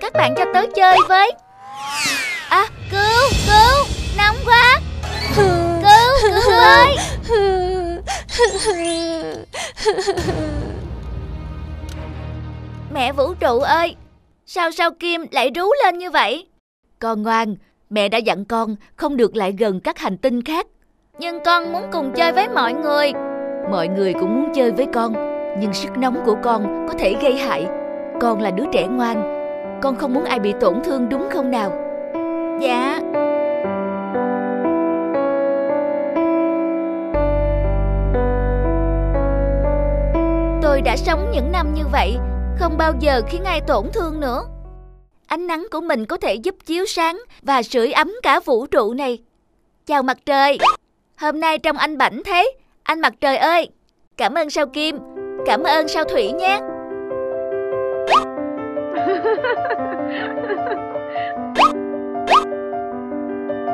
Các bạn cho tớ chơi với. À, cứu, cứu, nóng quá. Cứu, cứu ơi. Mẹ vũ trụ ơi, sao sao Kim lại rú lên như vậy? Con ngoan, mẹ đã dặn con không được lại gần các hành tinh khác. Nhưng con muốn cùng chơi với mọi người. Mọi người cũng muốn chơi với con, nhưng sức nóng của con có thể gây hại. Con là đứa trẻ ngoan, con không muốn ai bị tổn thương, đúng không nào? Dạ. Tôi đã sống những năm như vậy, không bao giờ khiến ai tổn thương nữa. Ánh nắng của mình có thể giúp chiếu sáng và sưởi ấm cả vũ trụ này. Chào mặt trời. Hôm nay trông anh bảnh thế. Anh mặt trời ơi. Cảm ơn sao Kim. Cảm ơn sao Thủy nhé.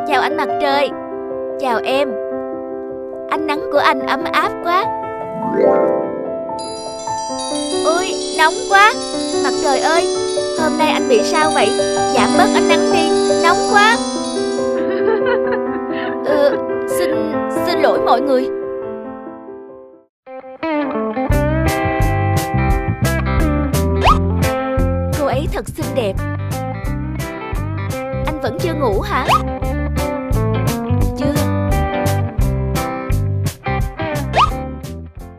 Chào anh mặt trời. Chào em. Ánh nắng của anh ấm áp quá. Ôi, nóng quá. Mặt trời ơi, hôm nay anh bị sao vậy? Giảm bớt ánh nắng đi, nóng quá. Xin lỗi mọi người. Cô ấy thật xinh đẹp. Anh vẫn chưa ngủ hả? Chưa.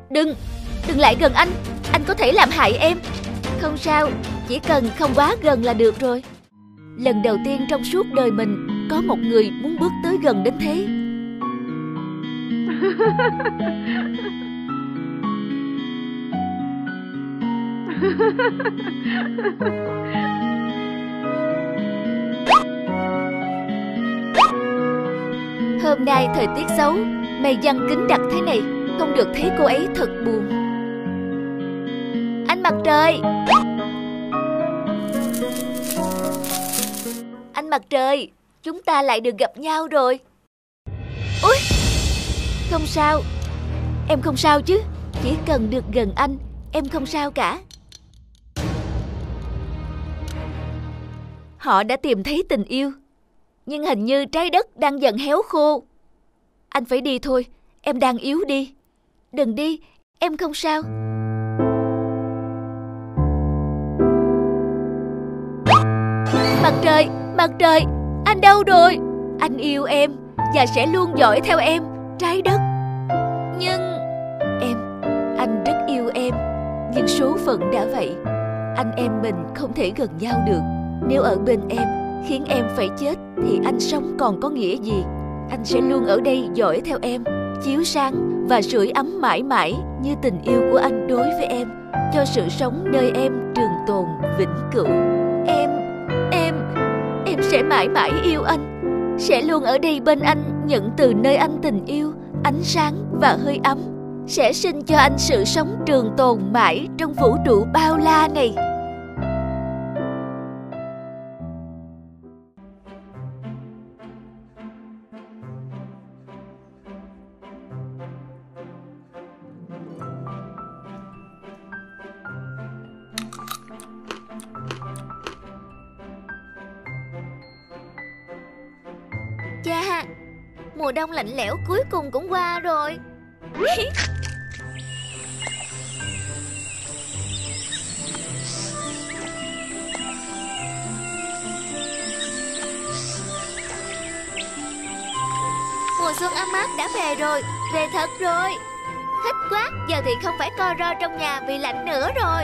Đừng lại gần anh. Anh có thể làm hại em. Không sao, chỉ cần không quá gần là được rồi. Lần đầu tiên trong suốt đời mình có một người muốn bước tới gần đến thế. Hôm nay thời tiết xấu, mây giăng kín đặc thế này, không được thấy cô ấy thật buồn. Anh mặt trời. Anh mặt trời, chúng ta lại được gặp nhau rồi. Ui, không sao. Em không sao chứ? Chỉ cần được gần anh, em không sao cả. Họ đã tìm thấy tình yêu, nhưng hình như trái đất đang dần héo khô. Anh phải đi thôi, em đang yếu đi. Đừng đi, em không sao. Mặt trời, mặt trời, anh đâu rồi? Anh yêu em và sẽ luôn dõi theo em, trái đất. Nhưng anh rất yêu em, nhưng số phận đã vậy. Anh em mình không thể gần nhau được. Nếu ở bên em khiến em phải chết thì anh sống còn có nghĩa gì? Anh sẽ luôn ở đây dõi theo em, chiếu sáng và sưởi ấm mãi mãi như tình yêu của anh đối với em, cho sự sống nơi em trường tồn vĩnh cửu. Em sẽ mãi mãi yêu anh, sẽ luôn ở đây bên anh, nhận từ nơi anh tình yêu, ánh sáng và hơi ấm, sẽ sinh cho anh sự sống trường tồn mãi trong vũ trụ bao la này. Cha, mùa đông lạnh lẽo cuối cùng cũng qua rồi. Mùa xuân ấm áp đã về rồi, về thật rồi. Thích quá, giờ thì không phải co ro trong nhà vì lạnh nữa rồi.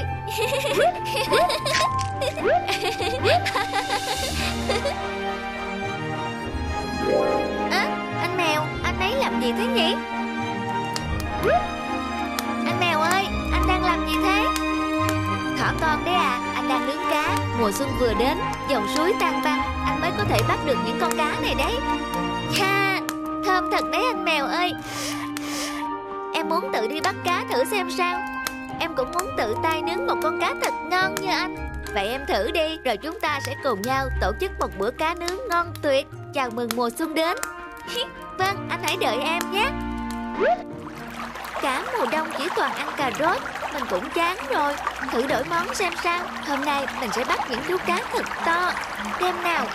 À, anh mèo, anh ấy làm gì thế nhỉ? Anh mèo ơi, anh đang làm gì thế? Thỏ con đấy à, anh đang nướng cá. Mùa xuân vừa đến, dòng suối tan băng, anh mới có thể bắt được những con cá này đấy. Ha, thơm thật đấy anh mèo ơi. Em muốn tự đi bắt cá thử xem sao. Em cũng muốn tự tay nướng một con cá thật ngon như anh. Vậy em thử đi, rồi chúng ta sẽ cùng nhau tổ chức một bữa cá nướng ngon tuyệt. Chào mừng mùa xuân đến. Vâng, anh hãy đợi em nhé. Cả mùa đông chỉ toàn ăn cà rốt, mình cũng chán rồi. Thử đổi món xem sao. Hôm nay mình sẽ bắt những chú cá thật to. Xem nào.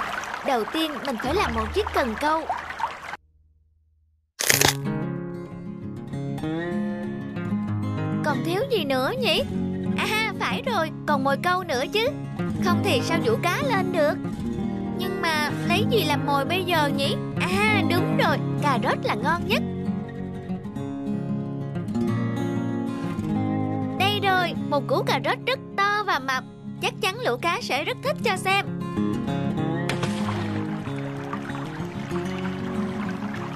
Đầu tiên mình phải làm một chiếc cần câu. Còn thiếu gì nữa nhỉ? À phải rồi, còn mồi câu nữa chứ. Không thì sao vũ cá lên được. Nhưng mà lấy gì làm mồi bây giờ nhỉ? À đúng rồi, cà rốt là ngon nhất. Đây rồi, một củ cà rốt rất to và mập. Chắc chắn lũ cá sẽ rất thích cho xem.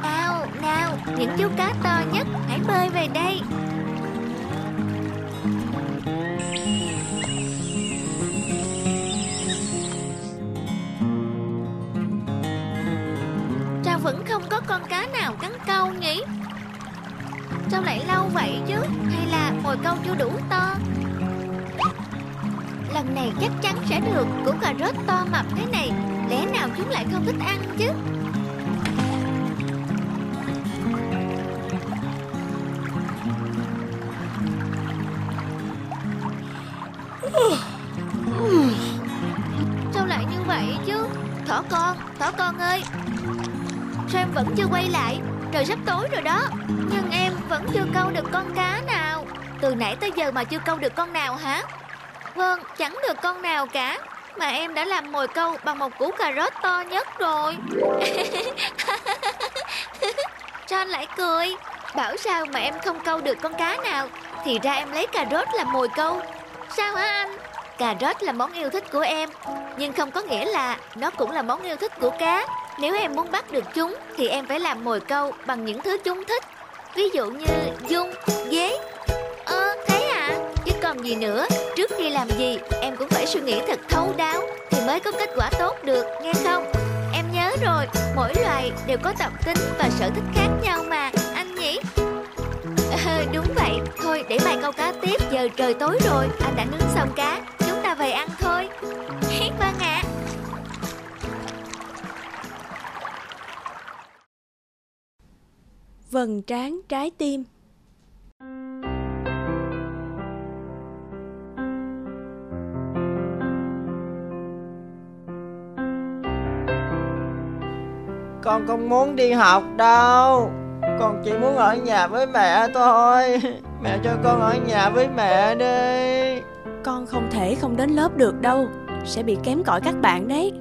Nào, nào, những chú cá to nhất hãy bơi về đây. Sao vẫn không có con cá nào cắn câu nhỉ? Sao lại lâu vậy chứ? Hay là mồi câu chưa đủ to? Lần này chắc chắn sẽ được. Củ cà rốt to mập thế này, lẽ nào chúng lại không thích ăn chứ? Sao lại như vậy chứ? Thỏ con ơi, sao em vẫn chưa quay lại? Trời sắp tối rồi đó. Nhưng em vẫn chưa câu được con cá nào. Từ nãy tới giờ mà chưa câu được con nào hả? Vâng, chẳng được con nào cả. Mà em đã làm mồi câu bằng một củ cà rốt to nhất rồi. Sao anh lại cười? Bảo sao mà em không câu được con cá nào. Thì ra em lấy cà rốt làm mồi câu. Sao hả anh? Cà rốt là món yêu thích của em. Nhưng không có nghĩa là nó cũng là món yêu thích của cá. Nếu em muốn bắt được chúng thì em phải làm mồi câu bằng những thứ chúng thích. Ví dụ như dung, dế. Thế à? Chứ còn gì nữa. Trước khi làm gì em cũng phải suy nghĩ thật thấu đáo thì mới có kết quả tốt được, nghe không? Em nhớ rồi, mỗi loài đều có tập tính và sở thích khác nhau mà, anh nhỉ? Đúng vậy. Thôi để bài câu cá tiếp. Giờ trời tối rồi, anh đã nướng xong cá. Chúng ta về ăn thôi. Vâng ạ. Vầng trán trái tim. Con không muốn đi học đâu. Con chỉ muốn ở nhà với mẹ thôi. Mẹ cho con ở nhà với mẹ đi. Con không thể không đến lớp được đâu. Sẽ bị kém cỏi các bạn đấy.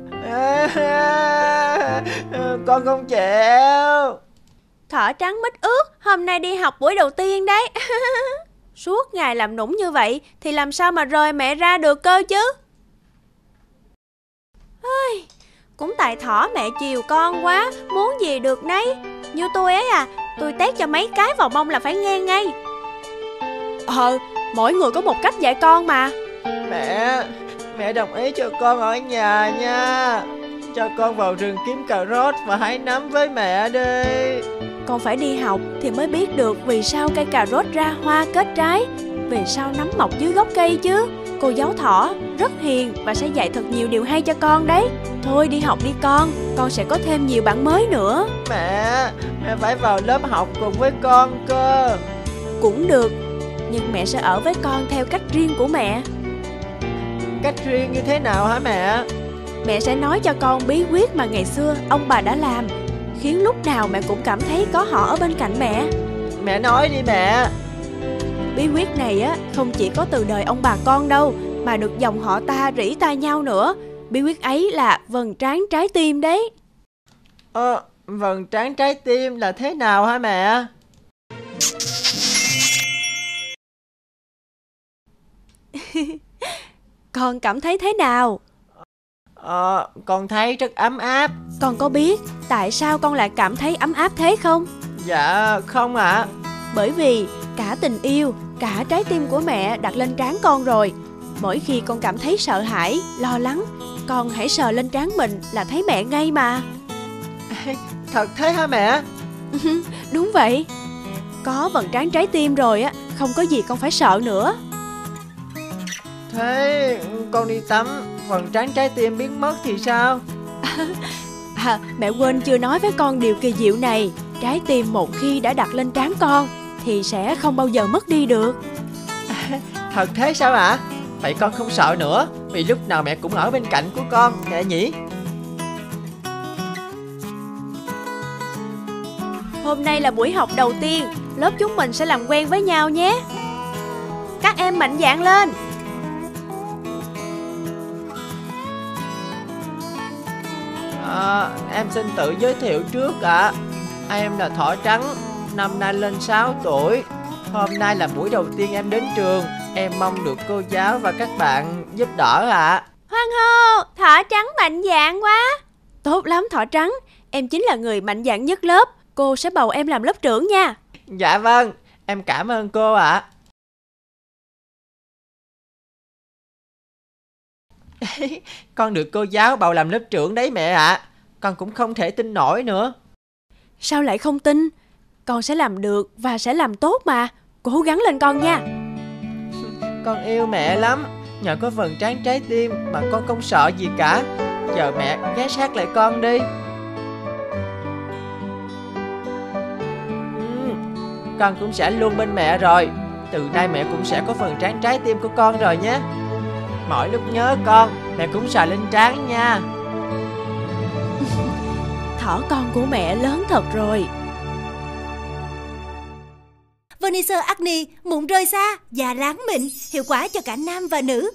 Con không chịu. Thỏ trắng mít ướt hôm nay đi học buổi đầu tiên đấy. Suốt ngày làm nũng như vậy thì làm sao mà rời mẹ ra được cơ chứ. Ôi, cũng tại thỏ mẹ chiều con quá, muốn gì được nấy. Như tôi ấy à, tôi tét cho mấy cái vào mông là phải nghe ngay. Mỗi người có một cách dạy con mà. Mẹ đồng ý cho con ở nhà nha. Cho con vào rừng kiếm cà rốt và hái nấm với mẹ đi. Con phải đi học thì mới biết được vì sao cây cà rốt ra hoa kết trái, vì sao nấm mọc dưới gốc cây chứ. Cô giáo Thỏ rất hiền và sẽ dạy thật nhiều điều hay cho con đấy. Thôi đi học đi con sẽ có thêm nhiều bạn mới nữa. Mẹ phải vào lớp học cùng với con cơ. Cũng được, nhưng mẹ sẽ ở với con theo cách riêng của mẹ. Cách riêng như thế nào hả mẹ? Mẹ sẽ nói cho con bí quyết mà ngày xưa ông bà đã làm, khiến lúc nào mẹ cũng cảm thấy có họ ở bên cạnh mẹ. Mẹ nói đi mẹ. Bí quyết này á không chỉ có từ đời ông bà con đâu, mà được dòng họ ta rỉ tai nhau nữa. Bí quyết ấy là vầng trán trái tim đấy. Vầng trán trái tim là thế nào hả mẹ? Con cảm thấy thế nào? Con thấy rất ấm áp. Con có biết tại sao con lại cảm thấy ấm áp thế không? Dạ không ạ. Bởi vì cả tình yêu, cả trái tim của mẹ đặt lên trán con rồi. Mỗi khi con cảm thấy sợ hãi, lo lắng, con hãy sờ lên trán mình là thấy mẹ ngay mà. Thật thế hả mẹ? Đúng vậy. Có vầng trán trái tim rồi á, không có gì con phải sợ nữa. Thế con đi tắm, vầng trán trái tim biến mất thì sao? Mẹ quên chưa nói với con điều kỳ diệu này. Trái tim một khi đã đặt lên trán con thì sẽ không bao giờ mất đi được. Thật thế sao ạ? Vậy con không sợ nữa, vì lúc nào mẹ cũng ở bên cạnh của con mẹ nhỉ? Hôm nay là buổi học đầu tiên, lớp chúng mình sẽ làm quen với nhau nhé. Các em mạnh dạn lên. Em xin tự giới thiệu trước ạ. Em là Thỏ Trắng, năm nay lên 6 tuổi. Hôm nay là buổi đầu tiên em đến trường. Em mong được cô giáo và các bạn giúp đỡ ạ. Hoan hô, Thỏ Trắng mạnh dạn quá. Tốt lắm Thỏ Trắng, em chính là người mạnh dạn nhất lớp. Cô sẽ bầu em làm lớp trưởng nha. Dạ vâng, em cảm ơn cô ạ. Con được cô giáo bầu làm lớp trưởng đấy mẹ ạ. Con cũng không thể tin nổi nữa. Sao lại không tin? Con sẽ làm được và sẽ làm tốt mà. Cố gắng lên con nha. Con yêu mẹ lắm. Nhờ có phần tráng trái tim mà con không sợ gì cả. Giờ mẹ ghé sát lại con đi. Con cũng sẽ luôn bên mẹ rồi. Từ nay mẹ cũng sẽ có phần trán trái tim của con rồi nhé. Mỗi lúc nhớ con, mẹ cũng sờ lên trán nha. Thỏ con của mẹ lớn thật rồi. Vernicer Agni, mụn rơi xa, già láng mịn, hiệu quả cho cả nam và nữ.